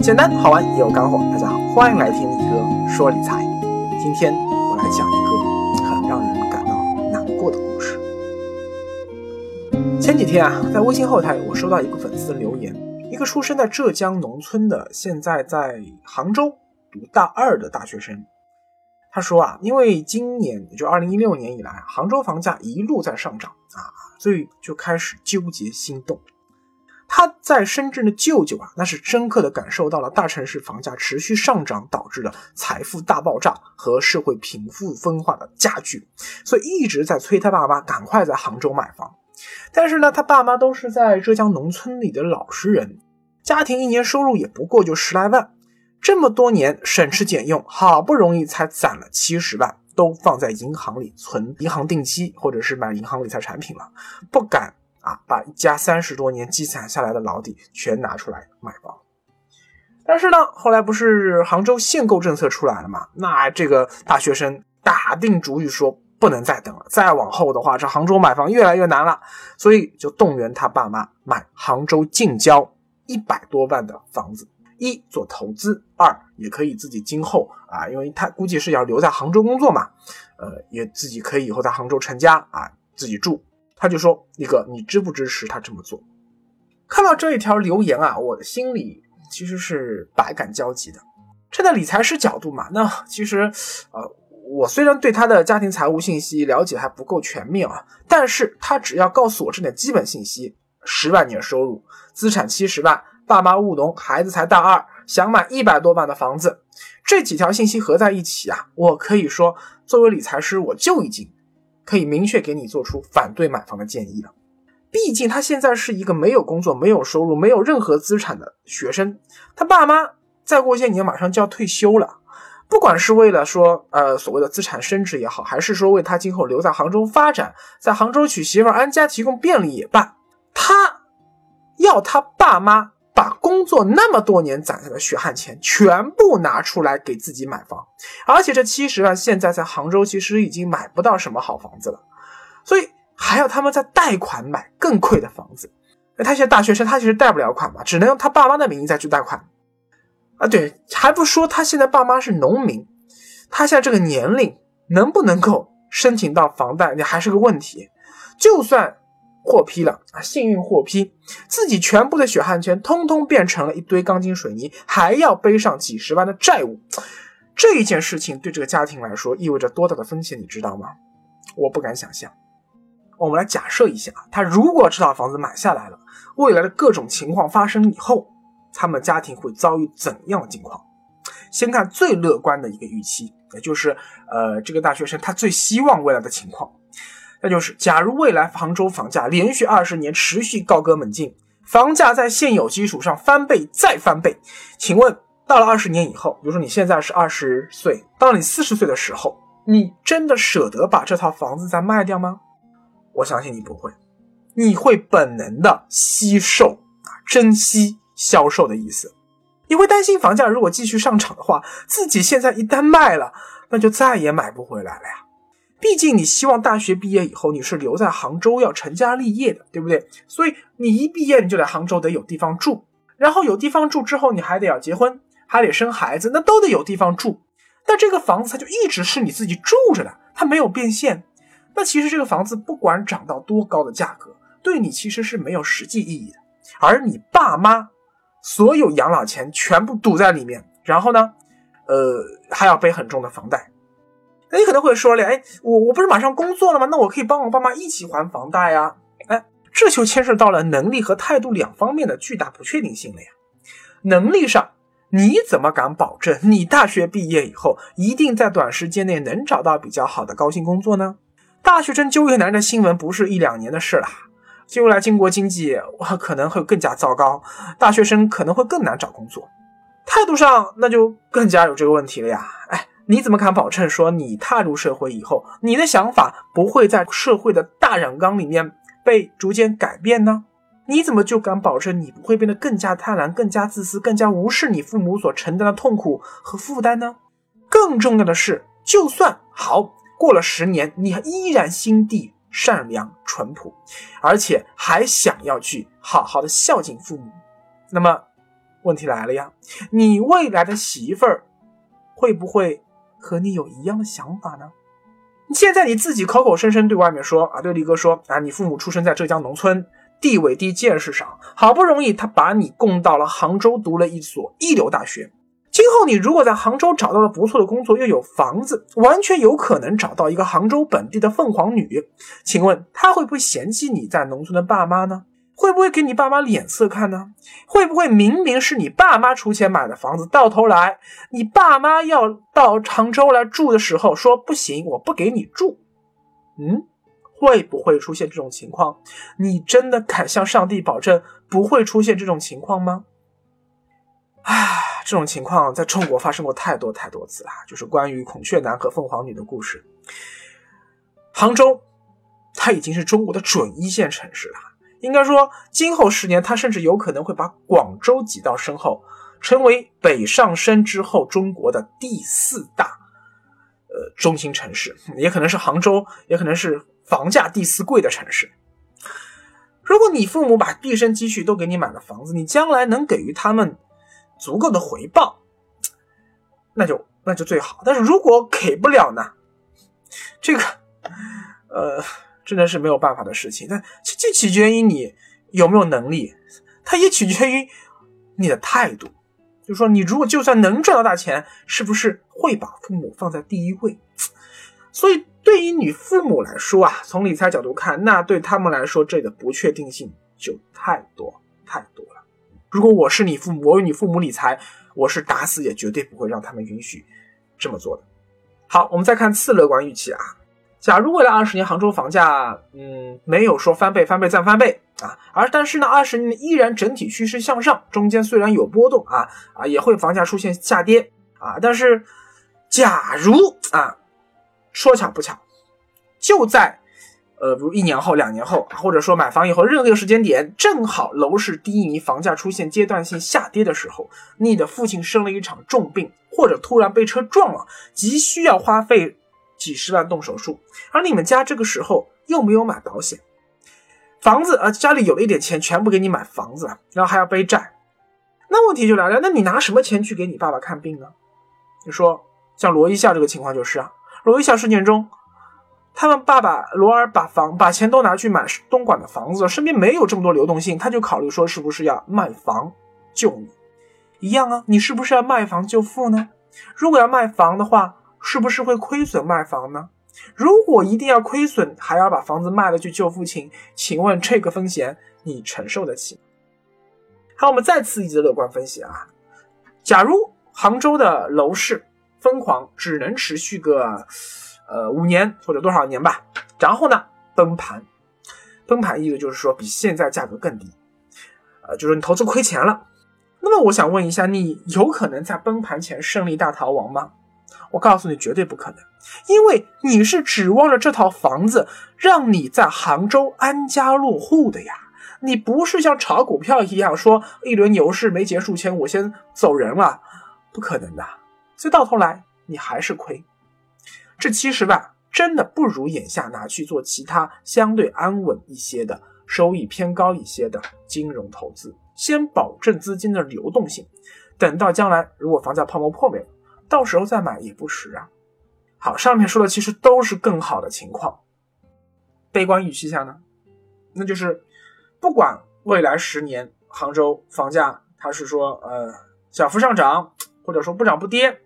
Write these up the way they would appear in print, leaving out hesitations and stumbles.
简单好玩也有干货，大家好，欢迎来听力哥说理财。今天我来讲一个很让人感到难过的故事。前几天在微信后台我收到一个粉丝留言，一个出生在浙江农村的，现在在杭州读大二的大学生。他说因为今年也就2016年以来，杭州房价一路在上涨所以就开始纠结心动。他在深圳的舅舅那是深刻的感受到了大城市房价持续上涨导致的财富大爆炸和社会贫富分化的加剧，所以一直在催他爸妈赶快在杭州买房。但是呢，他爸妈都是在浙江农村里的老实人，家庭一年收入也不过就10来万，这么多年省吃俭用，好不容易才攒了70万，都放在银行里存银行定期或者是买银行理财产品了，不敢把一家30多年积攒下来的老底全拿出来买房。但是呢，后来不是杭州限购政策出来了嘛？那这个大学生打定主意说不能再等了，再往后的话这杭州买房越来越难了，所以就动员他爸妈买杭州近郊100多万的房子，一做投资，二也可以自己今后因为他估计是要留在杭州工作嘛，也自己可以以后在杭州成家自己住。他就说一个，你支不支持他这么做？看到这一条留言我的心里其实是百感交集的。站在理财师角度嘛，那其实我虽然对他的家庭财务信息了解还不够全面但是他只要告诉我这点基本信息，10万年收入，资产70万，爸妈务农，孩子才大二，想买100多万的房子，这几条信息合在一起我可以说作为理财师，我就已经可以明确给你做出反对买房的建议了。毕竟他现在是一个没有工作，没有收入，没有任何资产的学生，他爸妈再过些年马上就要退休了，不管是为了说所谓的资产升值也好，还是说为他今后留在杭州发展，在杭州娶媳妇安家提供便利也罢，他要他爸妈把工作那么多年攒下的血汗钱全部拿出来给自己买房，而且这70万现在在杭州其实已经买不到什么好房子了，所以还要他们再贷款买更贵的房子。他现在大学生，他其实贷不了款嘛，只能用他爸妈的名义再去贷款对，还不说他现在爸妈是农民，他现在这个年龄能不能够申请到房贷也还是个问题。就算获批了幸运获批，自己全部的血汗钱通通变成了一堆钢筋水泥，还要背上几十万的债务，这一件事情对这个家庭来说意味着多大的风险你知道吗？我不敢想象。我们来假设一下，他如果这套房子买下来了，未来的各种情况发生以后，他们家庭会遭遇怎样的境况？先看最乐观的一个预期，也就是这个大学生他最希望未来的情况，那就是假如未来杭州房价连续20年持续高歌猛进，房价在现有基础上翻倍再翻倍，请问到了20年以后，比如说你现在是20岁，到你40岁的时候，你真的舍得把这套房子再卖掉吗？我相信你不会，你会本能的惜售珍惜销售的意思。你会担心房价如果继续上涨的话，自己现在一旦卖了，那就再也买不回来了呀。毕竟你希望大学毕业以后你是留在杭州要成家立业的，对不对？所以你一毕业你就来杭州得有地方住，然后有地方住之后你还得要结婚，还得生孩子，那都得有地方住。那这个房子它就一直是你自己住着的，它没有变现。那其实这个房子不管涨到多高的价格，对你其实是没有实际意义的。而你爸妈所有养老钱全部堵在里面，然后呢还要背很重的房贷。那你可能会说了，我不是马上工作了吗？那我可以帮我爸妈一起还房贷啊。这就牵涉到了能力和态度两方面的巨大不确定性了呀。能力上，你怎么敢保证你大学毕业以后一定在短时间内能找到比较好的高薪工作呢？大学生就业难的新闻不是1-2年的事了，就来经国经济可能会更加糟糕，大学生可能会更难找工作。态度上那就更加有这个问题了呀。你怎么敢保证说你踏入社会以后，你的想法不会在社会的大染缸里面被逐渐改变呢？你怎么就敢保证你不会变得更加贪婪，更加自私，更加无视你父母所承担的痛苦和负担呢？更重要的是，就算好过了10年，你依然心地善良淳朴，而且还想要去好好的孝敬父母。那么问题来了呀，你未来的媳妇儿会不会和你有一样的想法呢？现在你自己口口声声对外面说啊，对力哥说啊，你父母出生在浙江农村，地位低，见识少，好不容易他把你供到了杭州，读了一所一流大学，今后你如果在杭州找到了不错的工作，又有房子，完全有可能找到一个杭州本地的凤凰女。请问他会不会嫌弃你在农村的爸妈呢？会不会给你爸妈脸色看呢？会不会明明是你爸妈出钱买的房子，到头来你爸妈要到杭州来住的时候说不行，我不给你住。会不会出现这种情况？你真的敢向上帝保证不会出现这种情况吗？这种情况在中国发生过太多太多次了，就是关于孔雀男和凤凰女的故事。杭州它已经是中国的准一线城市了，应该说今后10年它甚至有可能会把广州挤到身后，成为北上深之后中国的第4大中心城市，也可能是杭州，也可能是房价第4贵的城市。如果你父母把毕生积蓄都给你买了房子，你将来能给予他们足够的回报，那就最好。但是如果给不了呢？这个真的是没有办法的事情。但这取决于你有没有能力，它也取决于你的态度。就是说你如果就算能赚到大钱，是不是会把父母放在第1位？所以对于你父母来说啊，从理财角度看，那对他们来说这里的不确定性就太多了。如果我是你父母，我为你父母理财，我是打死也绝对不会让他们允许这么做的。好，我们再看次乐观预期啊。假如未来20年杭州房价没有说翻倍啊，但是呢20年依然整体趋势向上，中间虽然有波动啊也会房价出现下跌啊，但是假如啊，说巧不巧，就在比如1年后、2年后，或者说买房以后任何一个时间点，正好楼市低迷，房价出现阶段性下跌的时候，你的父亲生了一场重病，或者突然被车撞了，急需要花费几十万动手术，而你们家这个时候又没有买保险，房子家里有了一点钱，全部给你买房子了，然后还要背债。那问题就来了，那你拿什么钱去给你爸爸看病呢？你说像罗一笑这个情况就是啊，罗一笑事件中，他们爸爸罗尔把钱都拿去买东莞的房子，身边没有这么多流动性，他就考虑说是不是要卖房救你。一样啊，你是不是要卖房救父呢？如果要卖房的话，是不是会亏损卖房呢？如果一定要亏损，还要把房子卖了去救父亲，请问这个风险你承受得起？好，我们再次一次乐观分析啊。假如杭州的楼市疯狂只能持续个5年或者多少年吧，然后呢崩盘意思就是说比现在价格更低，就是你投资亏钱了。那么我想问一下，你有可能在崩盘前胜利大逃亡吗？我告诉你绝对不可能，因为你是指望着这套房子让你在杭州安家落户的呀，你不是像炒股票一样说一轮牛市没结束前我先走人了，不可能的，所以到头来你还是亏。这70万真的不如眼下拿去做其他相对安稳一些的，收益偏高一些的金融投资，先保证资金的流动性，等到将来如果房价泡沫破灭，到时候再买也不迟啊。好，上面说的其实都是更好的情况。悲观预期下呢，那就是不管未来10年杭州房价它是说小幅上涨，或者说不涨不跌，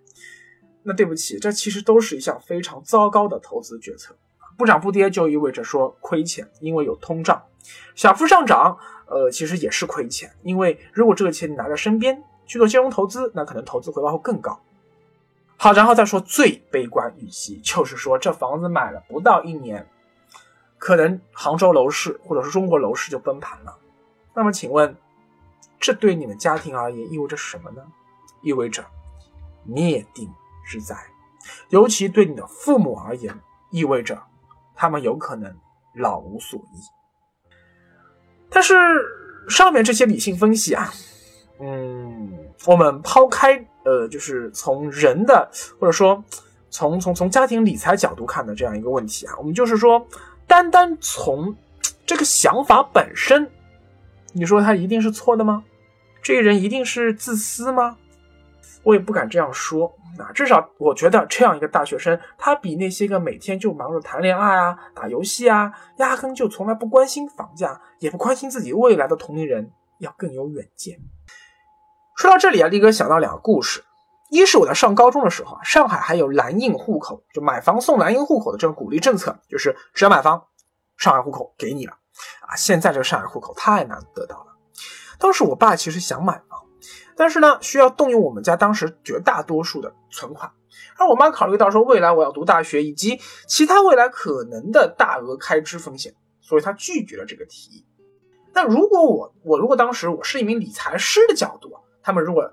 那对不起，这其实都是一项非常糟糕的投资决策。不涨不跌就意味着说亏钱，因为有通胀。小幅上涨其实也是亏钱，因为如果这个钱你拿在身边去做金融投资，那可能投资回报会更高。好，然后再说最悲观预期，就是说这房子买了不到1年，可能杭州楼市或者是中国楼市就崩盘了。那么请问这对你们家庭而言意味着什么呢？意味着灭顶之灾，尤其对你的父母而言，意味着他们有可能老无所依。但是上面这些理性分析啊，我们抛开就是从人的或者说从家庭理财角度看的这样一个问题啊，我们就是说单单从这个想法本身，你说他一定是错的吗？这个人一定是自私吗？我也不敢这样说啊，至少我觉得这样一个大学生，他比那些个每天就忙着谈恋爱啊、打游戏啊，压根就从来不关心房价，也不关心自己未来的同龄人要更有远见。说到这里啊，力哥想到两个故事。一是我在上高中的时候啊，上海还有蓝印户口，就买房送蓝印户口的这种鼓励政策，就是只要买房，上海户口给你了啊。现在这个上海户口太难得到了。当时我爸其实想买房，但是呢，需要动用我们家当时绝大多数的存款。而我妈考虑到说未来我要读大学以及其他未来可能的大额开支风险，所以她拒绝了这个提议。那如果如果当时我是一名理财师的角度啊，他们如果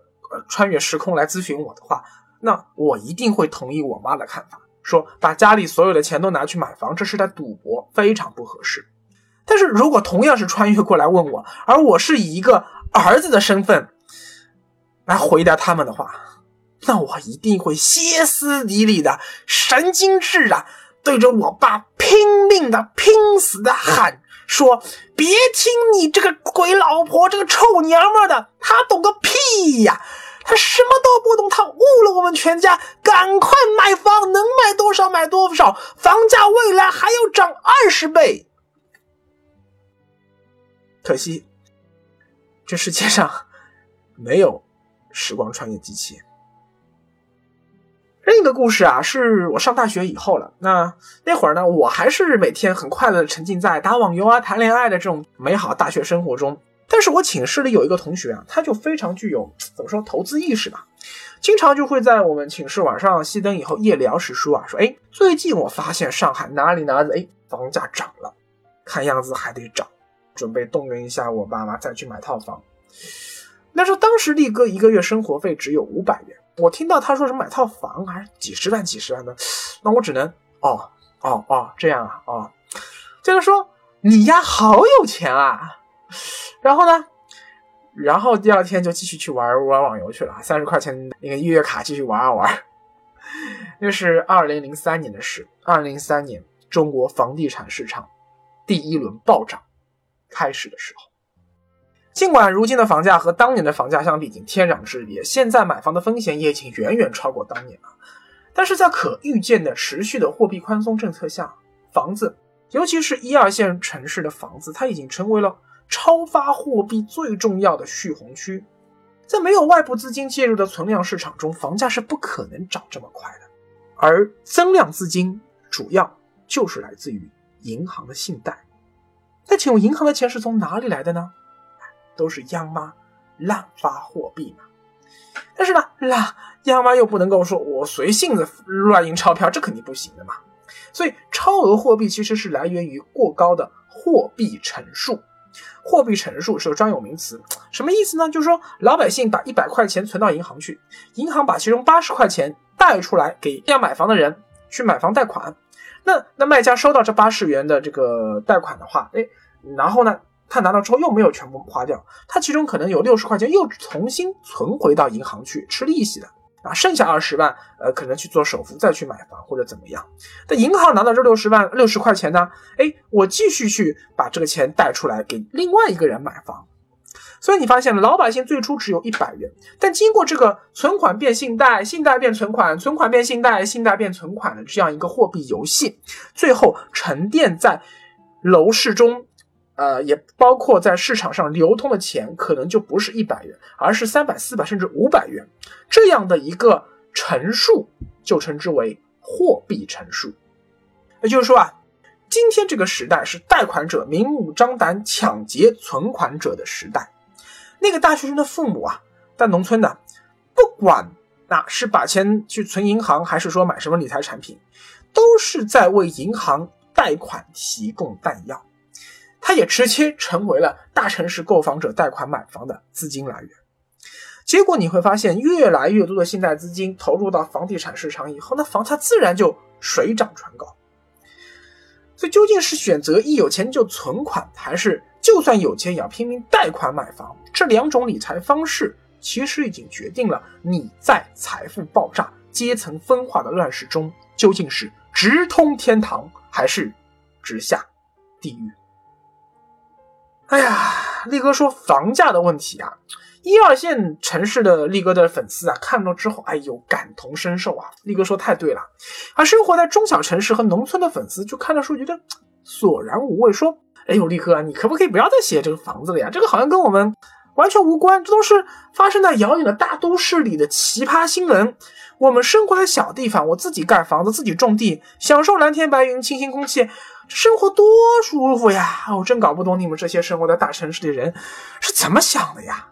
穿越时空来咨询我的话，那我一定会同意我妈的看法，说把家里所有的钱都拿去买房，这是在赌博，非常不合适。但是如果同样是穿越过来问我，而我是以一个儿子的身份来回答他们的话，那我一定会歇斯底里的、神经质的对着我爸拼命的、拼死的喊说，别听你这个鬼老婆、这个臭娘们的，她懂个屁呀，她什么都不懂，她误了我们全家，赶快买房，能买多少买多少，房价未来还要涨20倍。可惜这世界上没有时光穿越机器。另一个故事啊，是我上大学以后了。那会儿呢，我还是每天很快乐地沉浸在打网游啊、谈恋爱的这种美好大学生活中。但是我寝室里有一个同学啊，他就非常具有怎么说投资意识吧，经常就会在我们寝室晚上熄灯以后夜聊时说啊，说哎，最近我发现上海哪里哎房价涨了，看样子还得涨，准备动员一下我爸妈再去买套房。那时候当时力哥一个月生活费只有500元，我听到他说是买套房还是几十万的，那我只能这样啊就是说你呀好有钱啊。然后第二天就继续去玩网游去了，30块钱那个月卡继续玩。那是2003年的事，2003年中国房地产市场第一轮暴涨开始的时候。尽管如今的房价和当年的房价相比已经天壤之别，现在买房的风险也已经远远超过当年了，但是在可预见的持续的货币宽松政策下，房子，尤其是一二线城市的房子，它已经成为了超发货币最重要的蓄洪区。在没有外部资金介入的存量市场中，房价是不可能涨这么快的，而增量资金主要就是来自于银行的信贷。那请问银行的钱是从哪里来的呢？都是央妈滥发货币嘛。但是呢，央妈又不能够说我随性的乱印钞票，这肯定不行的嘛。所以超额货币其实是来源于过高的货币乘数。货币乘数是个专有名词，什么意思呢？就是说老百姓把100块钱存到银行去，银行把其中80块钱贷出来给要买房的人去买房贷款。那卖家收到这80元的这个贷款的话，然后呢他拿到之后又没有全部花掉，他其中可能有60块钱又重新存回到银行去吃利息的啊，剩下20万可能去做首付再去买房或者怎么样。但银行拿到这60块钱呢，我继续去把这个钱贷出来给另外一个人买房。所以你发现老百姓最初只有100元，但经过这个存款变信贷、信贷变存款、存款变信贷、信贷变存款的这样一个货币游戏，最后沉淀在楼市中，也包括在市场上流通的钱可能就不是100元，而是300、400甚至500元。这样的一个乘数就称之为货币乘数。也就是说啊，今天这个时代是贷款者明目张胆抢劫存款者的时代。那个大学生的父母啊，在农村呢，不管是把钱去存银行还是说买什么理财产品，都是在为银行贷款提供弹药。它也直接成为了大城市购房者贷款买房的资金来源。结果你会发现，越来越多的信贷资金投入到房地产市场以后，那房价自然就水涨船高。所以究竟是选择一有钱就存款，还是就算有钱也要拼命贷款买房，这两种理财方式其实已经决定了你在财富爆炸阶层分化的乱世中，究竟是直通天堂还是直下地狱？哎呀，力哥说房价的问题啊，一二线城市的力哥的粉丝啊，看到之后哎呦感同身受啊，力哥说太对了。而生活在中小城市和农村的粉丝就看到说觉得索然无味，说哎呦力哥啊，你可不可以不要再写这个房子了呀，这个好像跟我们完全无关，这都是发生在遥远的大都市里的奇葩新闻。我们生活在小地方，我自己盖房子自己种地，享受蓝天白云清新空气，生活多舒服呀，我真搞不懂你们这些生活在大城市的人是怎么想的呀。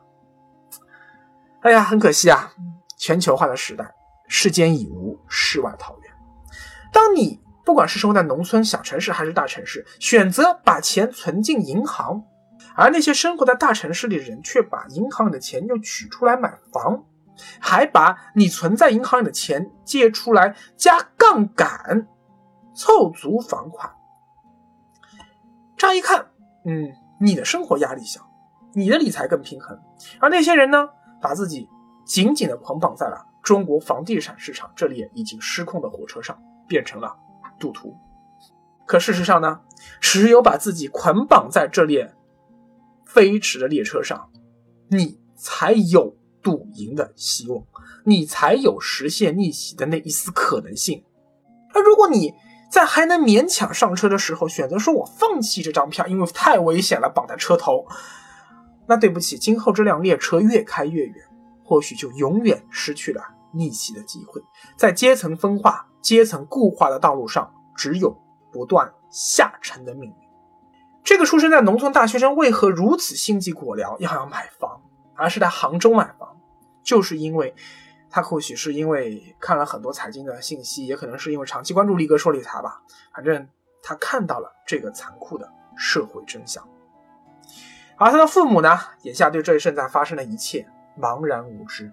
哎呀，很可惜啊，全球化的时代，世间已无世外桃源。当你不管是生活在农村小城市还是大城市，选择把钱存进银行，而那些生活在大城市里的人却把银行里的钱又取出来买房，还把你存在银行里的钱借出来加杠杆凑足房款。乍一看你的生活压力小，你的理财更平衡，而那些人呢，把自己紧紧地捆绑在了中国房地产市场这里已经失控的火车上，变成了赌徒。可事实上呢，只有把自己捆绑在这列飞驰的列车上，你才有赌赢的希望，你才有实现逆袭的那一丝可能性。而如果你在还能勉强上车的时候选择说我放弃这张票，因为太危险了，绑在车头，那对不起，今后这辆列车越开越远，或许就永远失去了逆袭的机会。在阶层分化、阶层固化的道路上，只有不断下沉的命运。这个出生在农村大学生为何如此心急果燎要买房，而是在杭州买房，就是因为他或许是因为看了很多财经的信息，也可能是因为长期关注力哥说理财吧，反正他看到了这个残酷的社会真相。而他的父母呢，眼下对这正在发生的一切茫然无知。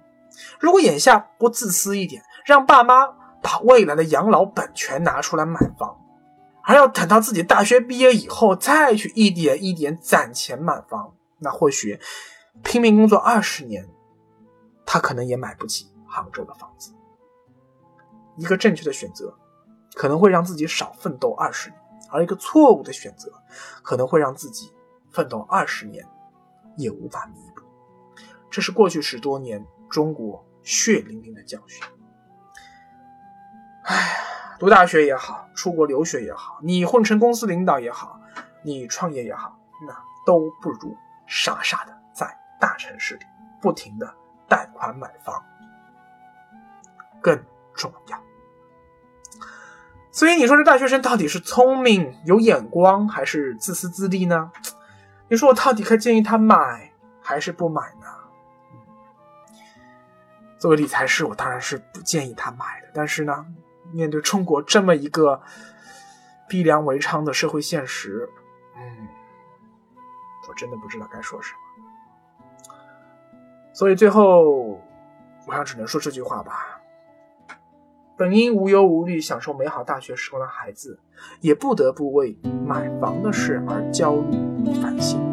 如果眼下不自私一点，让爸妈把未来的养老本全拿出来买房，还要等到自己大学毕业以后再去一点一点攒钱买房，那或许拼命工作20年，他可能也买不起杭州的房子。一个正确的选择可能会让自己少奋斗20年，而一个错误的选择可能会让自己奋斗20年也无法弥补。这是过去10多年中国血淋淋的教训。哎，读大学也好，出国留学也好，你混成公司领导也好，你创业也好，那都不如傻傻的在大城市里不停的贷款买房更重要。所以你说这大学生到底是聪明有眼光还是自私自利呢？你说我到底该建议他买还是不买呢？作为理财师，我当然是不建议他买的，但是呢，面对中国这么一个逼良为娼的社会现实，我真的不知道该说什么。所以最后我想只能说这句话吧，本应无忧无虑享受美好大学时光的孩子，也不得不为买房的事而焦虑反省。